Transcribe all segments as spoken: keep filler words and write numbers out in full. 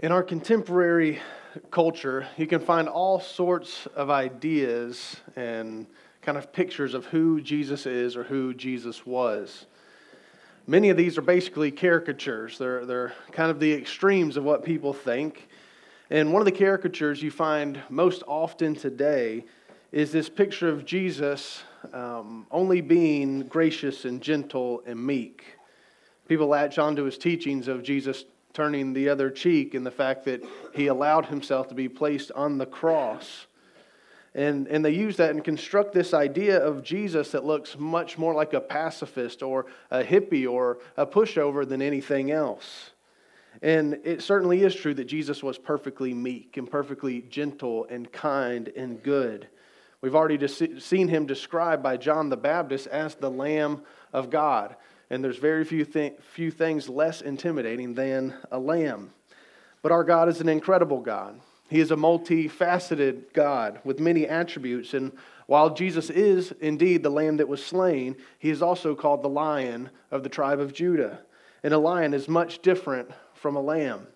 In our contemporary culture, you can find all sorts of ideas and kind of pictures of who Jesus is or who Jesus was. Many of these are basically caricatures. They're, they're kind of the extremes of what people think. And one of the caricatures you find most often today is this picture of Jesus um, only being gracious and gentle and meek. People latch onto his teachings of Jesus turning the other cheek and the fact that he allowed himself to be placed on the cross. And, and they use that and construct this idea of Jesus that looks much more like a pacifist or a hippie or a pushover than anything else. And it certainly is true that Jesus was perfectly meek and perfectly gentle and kind and good. We've already de- seen him described by John the Baptist as the Lamb of God. And there's very few thi- few things less intimidating than a lamb. But our God is an incredible God. He is a multifaceted God with many attributes. And while Jesus is indeed the lamb that was slain, he is also called the Lion of the tribe of Judah. And a lion is much different from a lamb.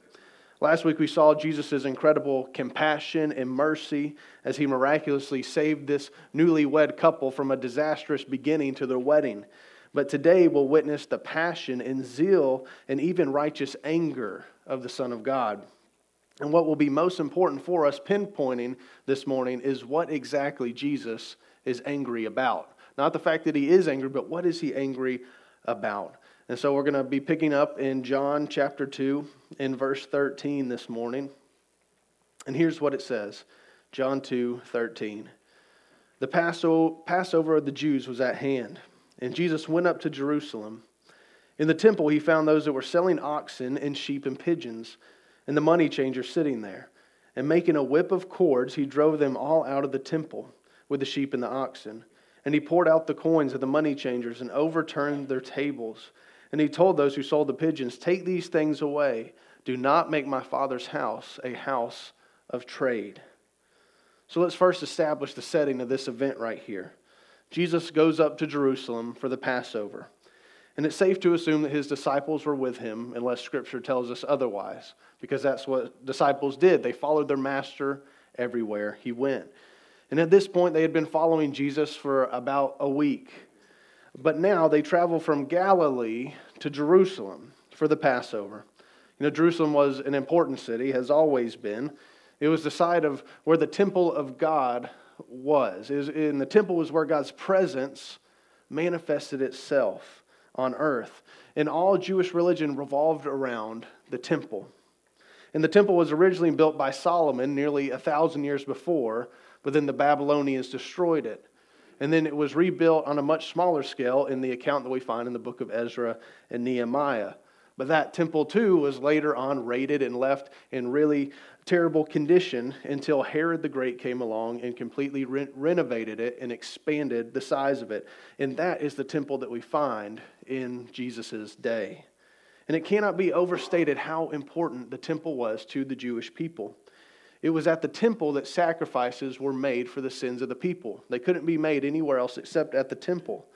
Last week we saw Jesus' incredible compassion and mercy as he miraculously saved this newlywed couple from a disastrous beginning to their wedding. But today we'll witness the passion and zeal and even righteous anger of the Son of God. And what will be most important for us pinpointing this morning is what exactly Jesus is angry about. Not the fact that he is angry, but what is he angry about? And so we're going to be picking up in John chapter two in verse thirteen this morning. And here's what it says, John two thirteen. The Passover of the Jews was at hand. And Jesus went up to Jerusalem. In the temple he found those that were selling oxen and sheep and pigeons, and the money changers sitting there. And making a whip of cords, he drove them all out of the temple with the sheep and the oxen. And he poured out the coins of the money changers and overturned their tables. And he told those who sold the pigeons, "Take these things away. Do not make my Father's house a house of trade." So let's first establish the setting of this event right here. Jesus goes up to Jerusalem for the Passover. And it's safe to assume that his disciples were with him, unless Scripture tells us otherwise, because that's what disciples did. They followed their master everywhere he went. And at this point, they had been following Jesus for about a week. But now they travel from Galilee to Jerusalem for the Passover. You know, Jerusalem was an important city, has always been. It was the site of where the temple of God was. Is in the temple was where God's presence manifested itself on earth. And all Jewish religion revolved around the temple. And the temple was originally built by Solomon nearly a thousand years before, but then the Babylonians destroyed it. And then it was rebuilt on a much smaller scale in the account that we find in the book of Ezra and Nehemiah. But that temple too was later on raided and left in really terrible condition until Herod the Great came along and completely re- renovated it and expanded the size of it. And that is the temple that we find in Jesus' day. And it cannot be overstated how important the temple was to the Jewish people. It was at the temple that sacrifices were made for the sins of the people. They couldn't be made anywhere else except at the temple.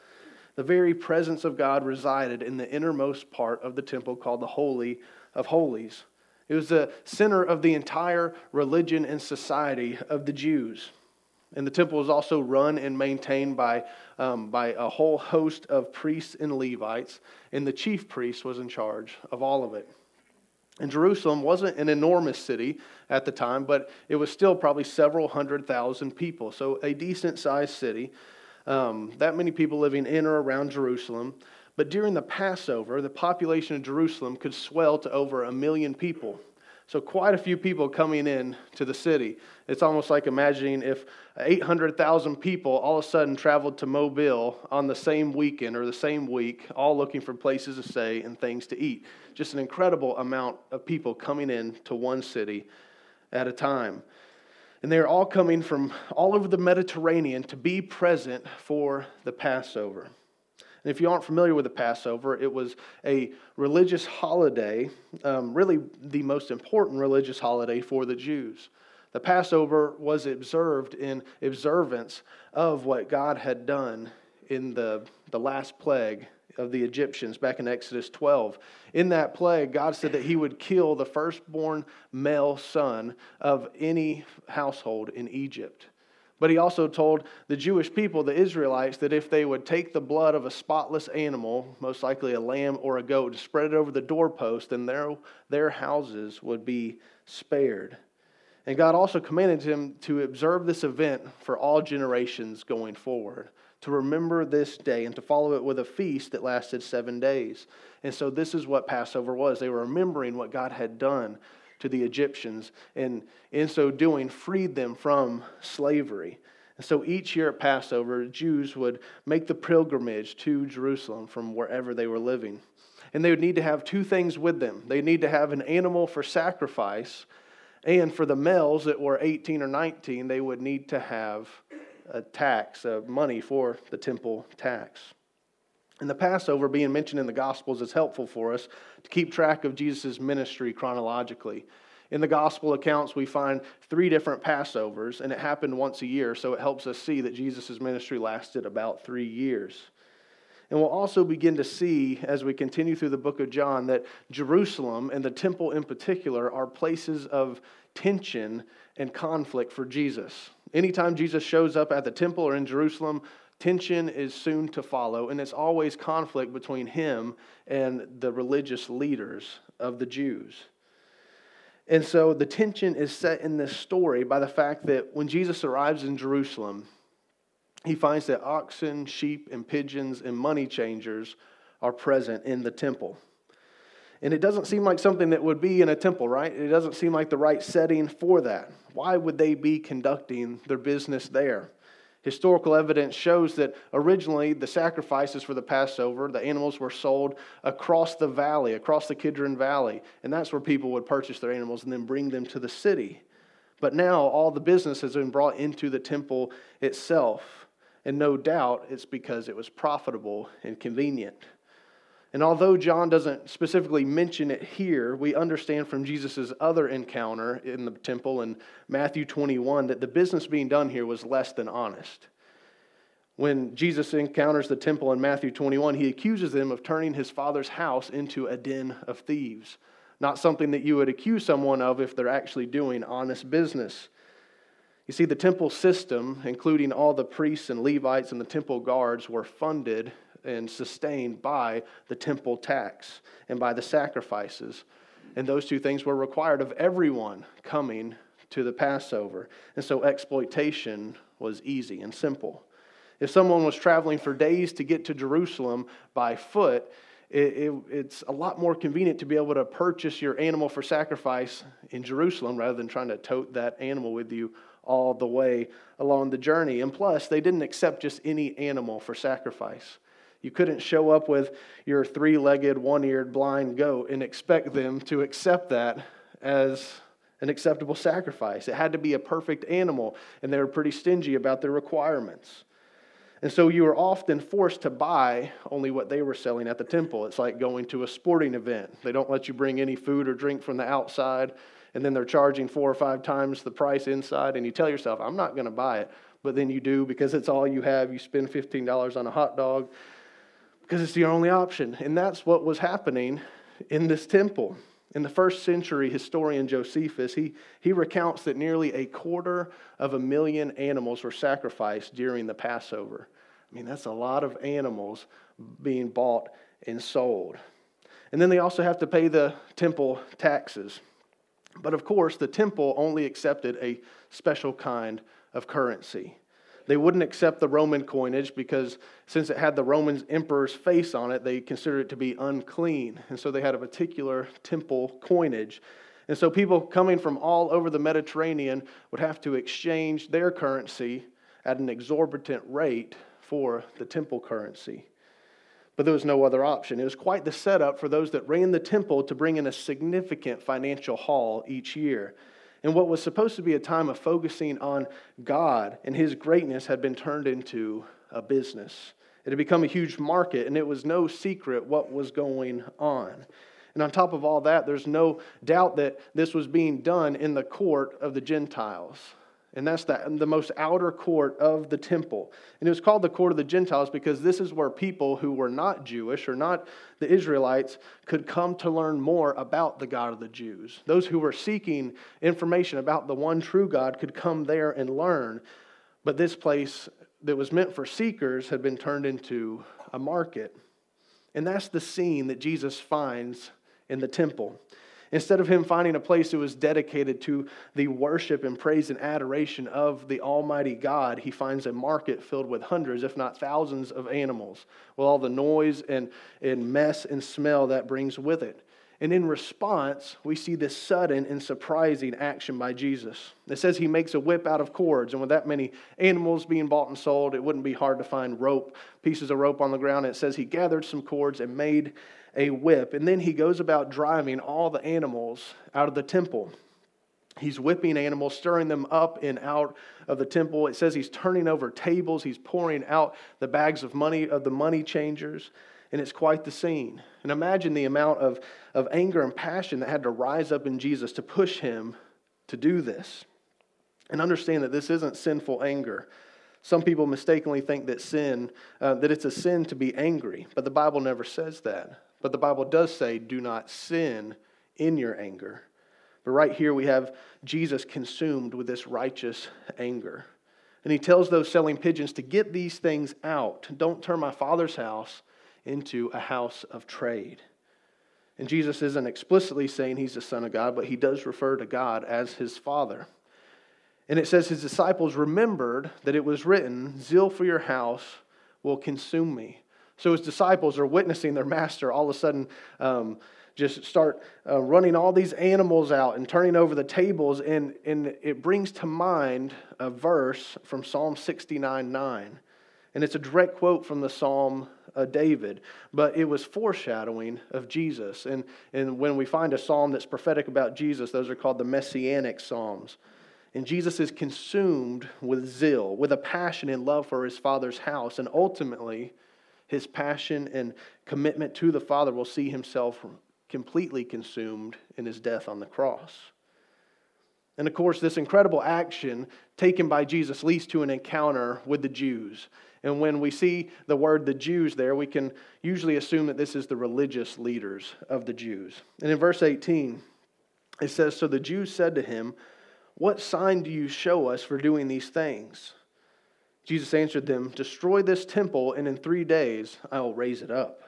The very presence of God resided in the innermost part of the temple called the Holy of Holies. It was the center of the entire religion and society of the Jews. And the temple was also run and maintained by, um, by a whole host of priests and Levites, and the chief priest was in charge of all of it. And Jerusalem wasn't an enormous city at the time, but it was still probably several hundred thousand people, so a decent-sized city. Um, that many people living in or around Jerusalem. But during the Passover, the population of Jerusalem could swell to over a million people. So quite a few people coming in to the city. It's almost like imagining if eight hundred thousand people all of a sudden traveled to Mobile on the same weekend or the same week, all looking for places to stay and things to eat. Just an incredible amount of people coming in to one city at a time. And they're all coming from all over the Mediterranean to be present for the Passover. And if you aren't familiar with the Passover, it was a religious holiday, um, really the most important religious holiday for the Jews. The Passover was observed in observance of what God had done in the, the last plague of the Egyptians back in Exodus twelve. In that plague, God said that he would kill the firstborn male son of any household in Egypt. But he also told the Jewish people, the Israelites, that if they would take the blood of a spotless animal, most likely a lamb or a goat, and spread it over the doorpost, then their, their houses would be spared. And God also commanded him to observe this event for all generations going forward, to remember this day and to follow it with a feast that lasted seven days. And so this is what Passover was. They were remembering what God had done to the Egyptians, and in so doing freed them from slavery. And so each year at Passover, Jews would make the pilgrimage to Jerusalem from wherever they were living. And they would need to have two things with them. They need to have an animal for sacrifice, and for the males that were eighteen or nineteen, they would need to have a tax, uh, money for the temple tax. And the Passover being mentioned in the Gospels is helpful for us to keep track of Jesus' ministry chronologically. In the Gospel accounts, we find three different Passovers, and it happened once a year, so it helps us see that Jesus' ministry lasted about three years. And we'll also begin to see, as we continue through the book of John, that Jerusalem and the temple in particular are places of tension and conflict for Jesus. Anytime Jesus shows up at the temple or in Jerusalem, tension is soon to follow, and it's always conflict between him and the religious leaders of the Jews. And so the tension is set in this story by the fact that when Jesus arrives in Jerusalem, he finds that oxen, sheep, and pigeons and money changers are present in the temple. And it doesn't seem like something that would be in a temple, right? It doesn't seem like the right setting for that. Why would they be conducting their business there? Historical evidence shows that originally the sacrifices for the Passover, the animals were sold across the valley, across the Kidron Valley. And that's where people would purchase their animals and then bring them to the city. But now all the business has been brought into the temple itself. And no doubt it's because it was profitable and convenient. And although John doesn't specifically mention it here, we understand from Jesus' other encounter in the temple in Matthew twenty-one that the business being done here was less than honest. When Jesus encounters the temple in Matthew twenty-one, he accuses them of turning his father's house into a den of thieves. Not something that you would accuse someone of if they're actually doing honest business. You see, the temple system, including all the priests and Levites and the temple guards, were funded and sustained by the temple tax and by the sacrifices. And those two things were required of everyone coming to the Passover. And so exploitation was easy and simple. If someone was traveling for days to get to Jerusalem by foot, It, it, it's a lot more convenient to be able to purchase your animal for sacrifice in Jerusalem rather than trying to tote that animal with you all the way along the journey. And plus, they didn't accept just any animal for sacrifice. You couldn't show up with your three-legged, one-eared, blind goat and expect them to accept that as an acceptable sacrifice. It had to be a perfect animal, and they were pretty stingy about their requirements. And so you were often forced to buy only what they were selling at the temple. It's like going to a sporting event. They don't let you bring any food or drink from the outside, and then they're charging four or five times the price inside, and you tell yourself, I'm not going to buy it. But then you do because it's all you have. You spend fifteen dollars on a hot dog because it's your only option. And that's what was happening in this temple. In the first century, historian Josephus, he, he recounts that nearly a quarter of a million animals were sacrificed during the Passover. I mean, that's a lot of animals being bought and sold. And then they also have to pay the temple taxes. But of course, the temple only accepted a special kind of currency. They wouldn't accept the Roman coinage because since it had the Roman emperor's face on it, they considered it to be unclean. And so they had a particular temple coinage. And so people coming from all over the Mediterranean would have to exchange their currency at an exorbitant rate for the temple currency. But there was no other option. It was quite the setup for those that ran the temple to bring in a significant financial haul each year. And what was supposed to be a time of focusing on God and his greatness had been turned into a business. It had become a huge market, and it was no secret what was going on. And on top of all that, there's no doubt that this was being done in the court of the Gentiles. And that's the, the most outer court of the temple. And it was called the court of the Gentiles because this is where people who were not Jewish or not the Israelites could come to learn more about the God of the Jews. Those who were seeking information about the one true God could come there and learn. But this place that was meant for seekers had been turned into a market. And that's the scene that Jesus finds in the temple. Instead of him finding a place that was dedicated to the worship and praise and adoration of the Almighty God, he finds a market filled with hundreds, if not thousands, of animals, with all the noise and, and mess and smell that brings with it. And in response, we see this sudden and surprising action by Jesus. It says he makes a whip out of cords, and with that many animals being bought and sold, it wouldn't be hard to find rope, pieces of rope on the ground. It says he gathered some cords and made a whip, and then he goes about driving all the animals out of the temple. He's whipping animals, stirring them up and out of the temple. It says he's turning over tables, he's pouring out the bags of money of the money changers, and it's quite the scene. And imagine the amount of, of anger and passion that had to rise up in Jesus to push him to do this. And understand that this isn't sinful anger. Some people mistakenly think that sin, uh, that it's a sin to be angry, but the Bible never says that. But the Bible does say, do not sin in your anger. But right here we have Jesus consumed with this righteous anger. And he tells those selling pigeons to get these things out. Don't turn my Father's house into a house of trade. And Jesus isn't explicitly saying he's the Son of God, but he does refer to God as his Father. And it says his disciples remembered that it was written, zeal for your house will consume me. So his disciples are witnessing their master all of a sudden um, just start uh, running all these animals out and turning over the tables. And, and it brings to mind a verse from Psalm sixty-nine nine. And it's a direct quote from the Psalm of David. But it was foreshadowing of Jesus. And, and when we find a psalm that's prophetic about Jesus, those are called the Messianic Psalms. And Jesus is consumed with zeal, with a passion and love for his Father's house. And ultimately, his passion and commitment to the Father will see himself completely consumed in his death on the cross. And of course, this incredible action taken by Jesus leads to an encounter with the Jews. And when we see the word the Jews there, we can usually assume that this is the religious leaders of the Jews. And in verse eighteen, it says, so the Jews said to him, what sign do you show us for doing these things? Jesus answered them, destroy this temple, and in three days I will raise it up.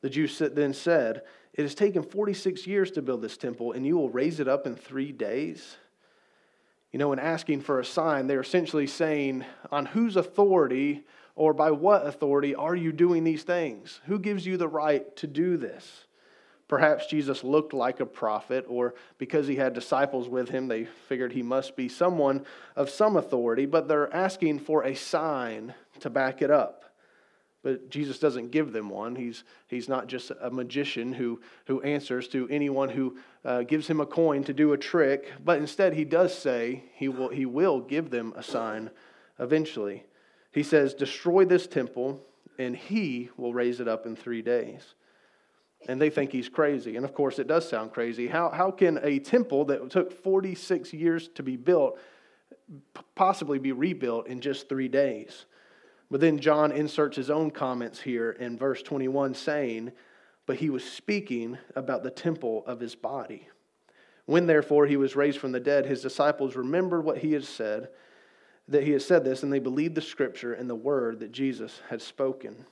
The Jews then said, it has taken forty-six years to build this temple, and you will raise it up in three days? You know, in asking for a sign, they're essentially saying, on whose authority or by what authority are you doing these things? Who gives you the right to do this? Perhaps Jesus looked like a prophet, or because he had disciples with him, they figured he must be someone of some authority, but they're asking for a sign to back it up. But Jesus doesn't give them one. He's, he's not just a magician who, who answers to anyone who uh, gives him a coin to do a trick, but instead he does say he will, he will give them a sign eventually. He says, destroy this temple, and he will raise it up in three days. And they think he's crazy. And of course, it does sound crazy. How how can a temple that took forty-six years to be built possibly be rebuilt in just three days? But then John inserts his own comments here in verse twenty-one saying, but he was speaking about the temple of his body. When therefore he was raised from the dead, his disciples remembered what he had said, that he had said this, and they believed the scripture and the word that Jesus had spoken.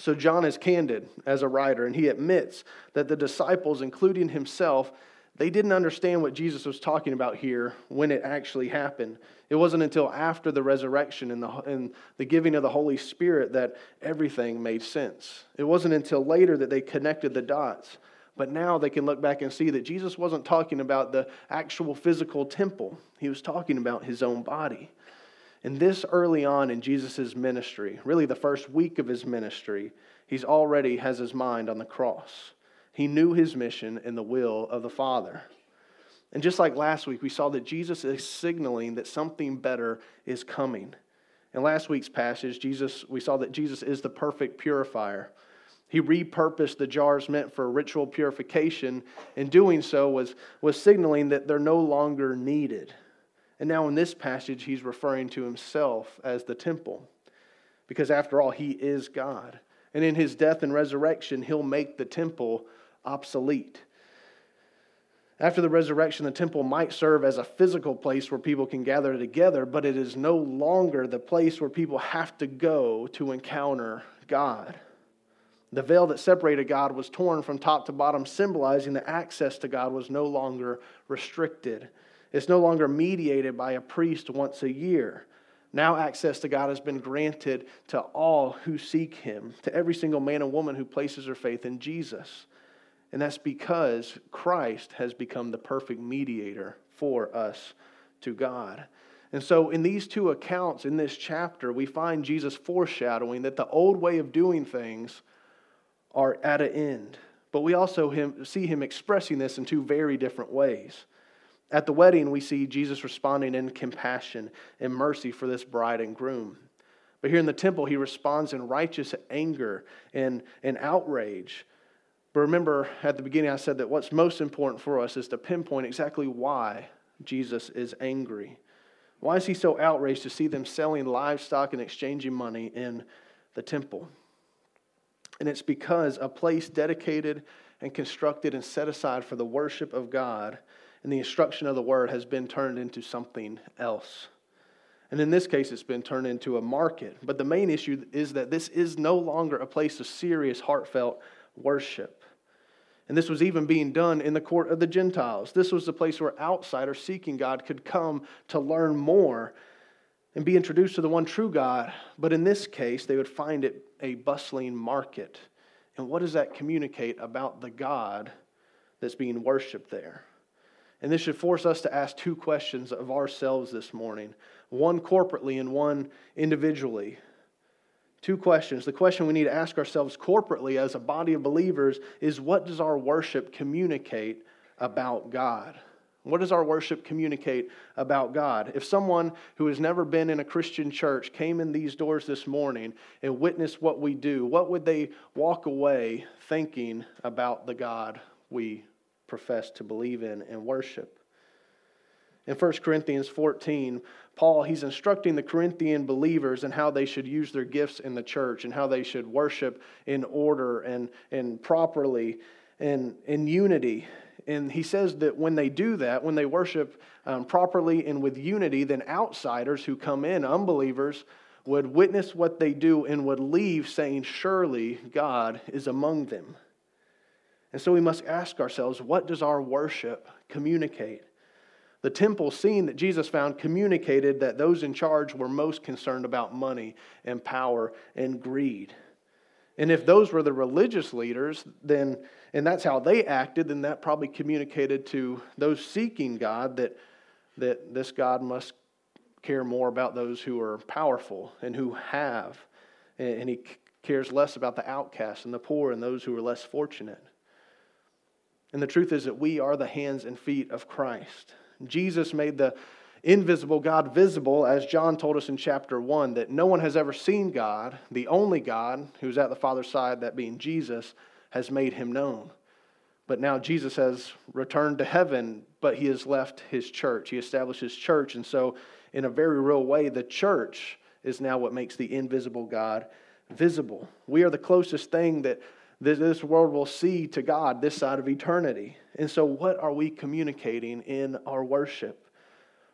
So John is candid as a writer, and he admits that the disciples, including himself, they didn't understand what Jesus was talking about here when it actually happened. It wasn't until after the resurrection and the, and the giving of the Holy Spirit that everything made sense. It wasn't until later that they connected the dots. But now they can look back and see that Jesus wasn't talking about the actual physical temple. He was talking about his own body. And this early on in Jesus' ministry, really the first week of his ministry, he's already has his mind on the cross. He knew his mission and the will of the Father. And just like last week, we saw that Jesus is signaling that something better is coming. In last week's passage, Jesus, we saw that Jesus is the perfect purifier. He repurposed the jars meant for ritual purification, and doing so was, was signaling that they're no longer needed. And now in this passage, he's referring to himself as the temple, because after all, he is God. And in his death and resurrection, he'll make the temple obsolete. After the resurrection, the temple might serve as a physical place where people can gather together, but it is no longer the place where people have to go to encounter God. The veil that separated God was torn from top to bottom, symbolizing that access to God was no longer restricted. It's no longer mediated by a priest once a year. Now access to God has been granted to all who seek him, to every single man and woman who places their faith in Jesus. And that's because Christ has become the perfect mediator for us to God. And so in these two accounts in this chapter, we find Jesus foreshadowing that the old way of doing things are at an end. But we also him, see him expressing this in two very different ways. At the wedding, we see Jesus responding in compassion and mercy for this bride and groom. But here in the temple, he responds in righteous anger and, and outrage. But remember, at the beginning I said that what's most important for us is to pinpoint exactly why Jesus is angry. Why is he so outraged to see them selling livestock and exchanging money in the temple? And it's because a place dedicated and constructed and set aside for the worship of God and the instruction of the word has been turned into something else. And in this case, it's been turned into a market. But the main issue is that this is no longer a place of serious, heartfelt worship. And this was even being done in the court of the Gentiles. This was the place where outsiders seeking God could come to learn more and be introduced to the one true God. But in this case, they would find it a bustling market. And what does that communicate about the God that's being worshipped there? And this should force us to ask two questions of ourselves this morning, one corporately and one individually. Two questions. The question we need to ask ourselves corporately as a body of believers is, what does our worship communicate about God? What does our worship communicate about God? If someone who has never been in a Christian church came in these doors this morning and witnessed what we do, what would they walk away thinking about the God we profess to believe in and worship? In First Corinthians fourteen, Paul, he's instructing the Corinthian believers in how they should use their gifts in the church and how they should worship in order and, and properly and in unity. And he says that when they do that, when they worship um, properly and with unity, then outsiders who come in, unbelievers, would witness what they do and would leave saying, surely God is among them. And so we must ask ourselves, what does our worship communicate? The temple scene that Jesus found communicated that those in charge were most concerned about money and power and greed. And if those were the religious leaders, then and that's how they acted, then that probably communicated to those seeking God that, that this God must care more about those who are powerful and who have, and he cares less about the outcasts and the poor and those who are less fortunate. And the truth is that we are the hands and feet of Christ. Jesus made the invisible God visible, as John told us in chapter one, that no one has ever seen God. The only God who's at the Father's side, that being Jesus, has made him known. But now Jesus has returned to heaven, but he has left his church. He established his church. And so in a very real way, the church is now what makes the invisible God visible. We are the closest thing that this world will see to God this side of eternity. And so what are we communicating in our worship?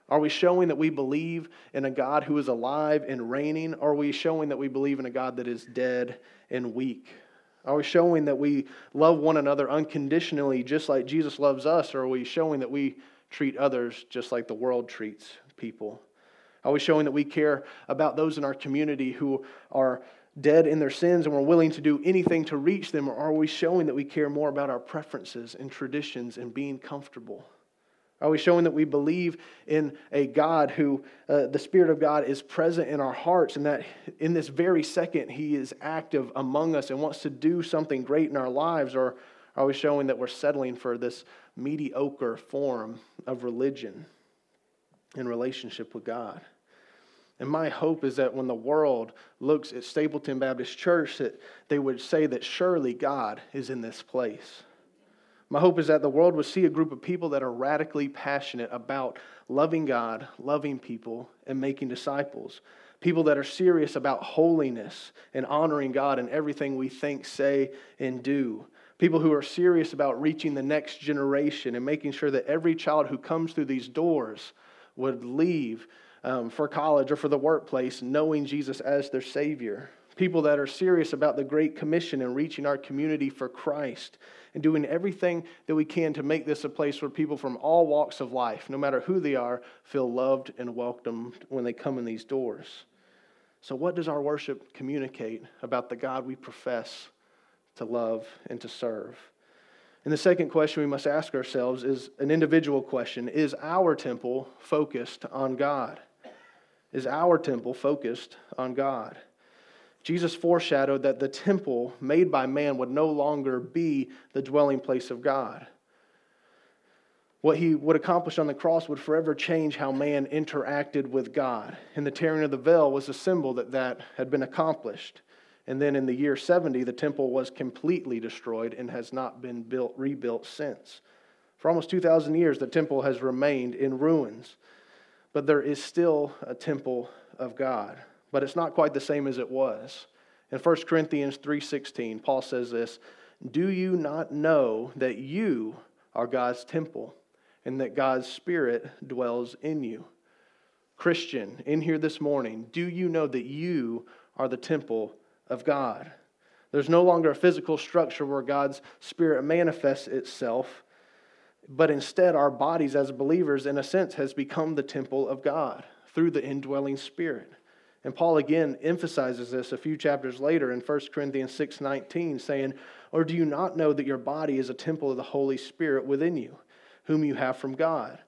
Are we showing that we believe in a God who is alive and reigning? Or are we showing that we believe in a God that is dead and weak? Are we showing that we love one another unconditionally just like Jesus loves us? Or are we showing that we treat others just like the world treats people? Are we showing that we care about those in our community who are dead in their sins and we're willing to do anything to reach them? Or are we showing that we care more about our preferences and traditions and being comfortable? Are we showing that we believe in a God who, uh, the Spirit of God is present in our hearts and that in this very second he is active among us and wants to do something great in our lives? Or are we showing that we're settling for this mediocre form of religion in relationship with God? And my hope is that when the world looks at Stapleton Baptist Church, that they would say that surely God is in this place. My hope is that the world will see a group of people that are radically passionate about loving God, loving people, and making disciples. People that are serious about holiness and honoring God in everything we think, say, and do. People who are serious about reaching the next generation and making sure that every child who comes through these doors would leave um, for college or for the workplace knowing Jesus as their Savior. People that are serious about the Great Commission and reaching our community for Christ and doing everything that we can to make this a place where people from all walks of life, no matter who they are, feel loved and welcomed when they come in these doors. So what does our worship communicate about the God we profess to love and to serve? And the second question we must ask ourselves is an individual question. Is our temple focused on God? Is our temple focused on God? Jesus foreshadowed that the temple made by man would no longer be the dwelling place of God. What he would accomplish on the cross would forever change how man interacted with God. And the tearing of the veil was a symbol that that had been accomplished. And then in the year seventy, the temple was completely destroyed and has not been built, rebuilt since. For almost two thousand years, the temple has remained in ruins. But there is still a temple of God. But it's not quite the same as it was. In First Corinthians three sixteen, Paul says this, "Do you not know that you are God's temple and that God's Spirit dwells in you?" Christian, in here this morning, do you know that you are the temple of God? There's no longer a physical structure where God's Spirit manifests itself, but instead our bodies as believers, in a sense, has become the temple of God through the indwelling Spirit. And Paul again emphasizes this a few chapters later in First Corinthians six nineteen, saying, "Or do you not know that your body is a temple of the Holy Spirit within you, whom you have from God?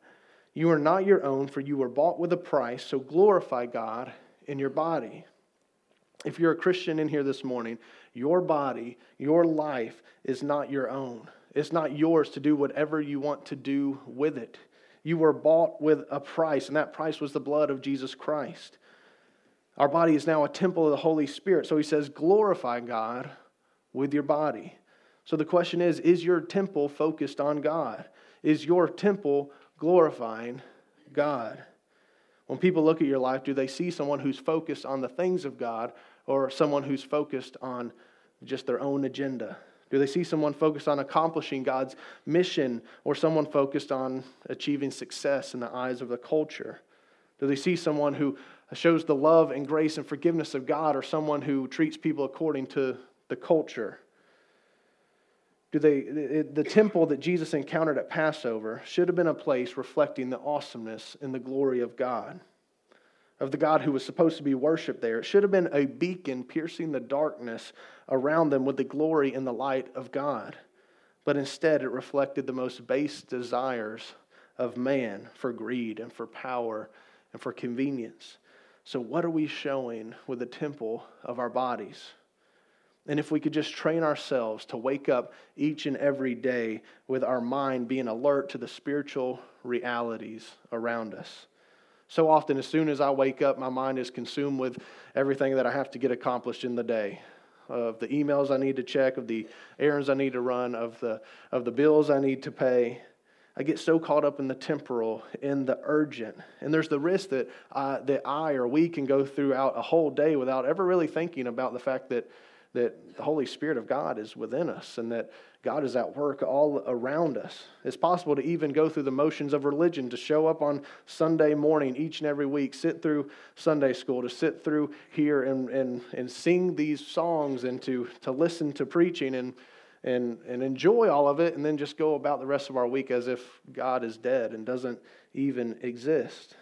You are not your own, for you were bought with a price, so glorify God in your body." If you're a Christian in here this morning, your body, your life is not your own. It's not yours to do whatever you want to do with it. You were bought with a price, and that price was the blood of Jesus Christ. Our body is now a temple of the Holy Spirit. So he says, glorify God with your body. So the question is, is your temple focused on God? Is your temple glorifying God? When people look at your life, do they see someone who's focused on the things of God or someone who's focused on just their own agenda? Do they see someone focused on accomplishing God's mission or someone focused on achieving success in the eyes of the culture? Do they see someone who shows the love and grace and forgiveness of God or someone who treats people according to the culture? Do they, the, the temple that Jesus encountered at Passover should have been a place reflecting the awesomeness and the glory of God, of the God who was supposed to be worshipped there. It should have been a beacon piercing the darkness around them with the glory and the light of God. But instead, it reflected the most base desires of man for greed and for power and for convenience. So what are we showing with the temple of our bodies? And if we could just train ourselves to wake up each and every day with our mind being alert to the spiritual realities around us. So often, as soon as I wake up, my mind is consumed with everything that I have to get accomplished in the day, of the emails I need to check, of the errands I need to run, of the, of the bills I need to pay. I get so caught up in the temporal, in the urgent. And there's the risk that I, that I or we can go throughout a whole day without ever really thinking about the fact that that the Holy Spirit of God is within us and that God is at work all around us. It's possible to even go through the motions of religion, to show up on Sunday morning each and every week, sit through Sunday school, to sit through here and and, and sing these songs and to, to listen to preaching and, and, and enjoy all of it and then just go about the rest of our week as if God is dead and doesn't even exist.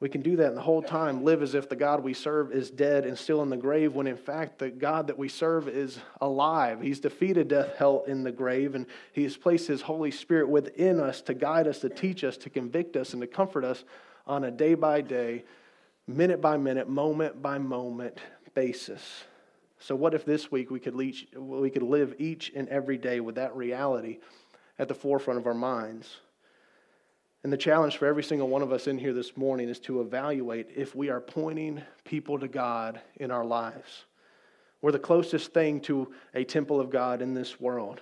We can do that and the whole time live as if the God we serve is dead and still in the grave, when in fact the God that we serve is alive. He's defeated death, hell, in the grave, and He has placed His Holy Spirit within us to guide us, to teach us, to convict us, and to comfort us on a day-by-day, minute-by-minute, moment-by-moment basis. So what if this week we could leach, we could live each and every day with that reality at the forefront of our minds? And the challenge for every single one of us in here this morning is to evaluate if we are pointing people to God in our lives. We're the closest thing to a temple of God in this world.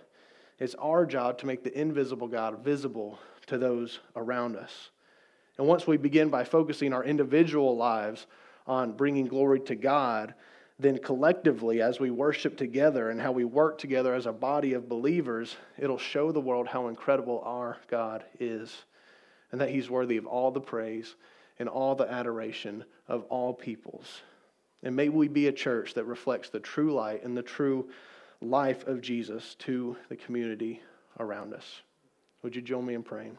It's our job to make the invisible God visible to those around us. And once we begin by focusing our individual lives on bringing glory to God, then collectively, as we worship together and how we work together as a body of believers, it'll show the world how incredible our God is and that he's worthy of all the praise and all the adoration of all peoples. And may we be a church that reflects the true light and the true life of Jesus to the community around us. Would you join me in praying?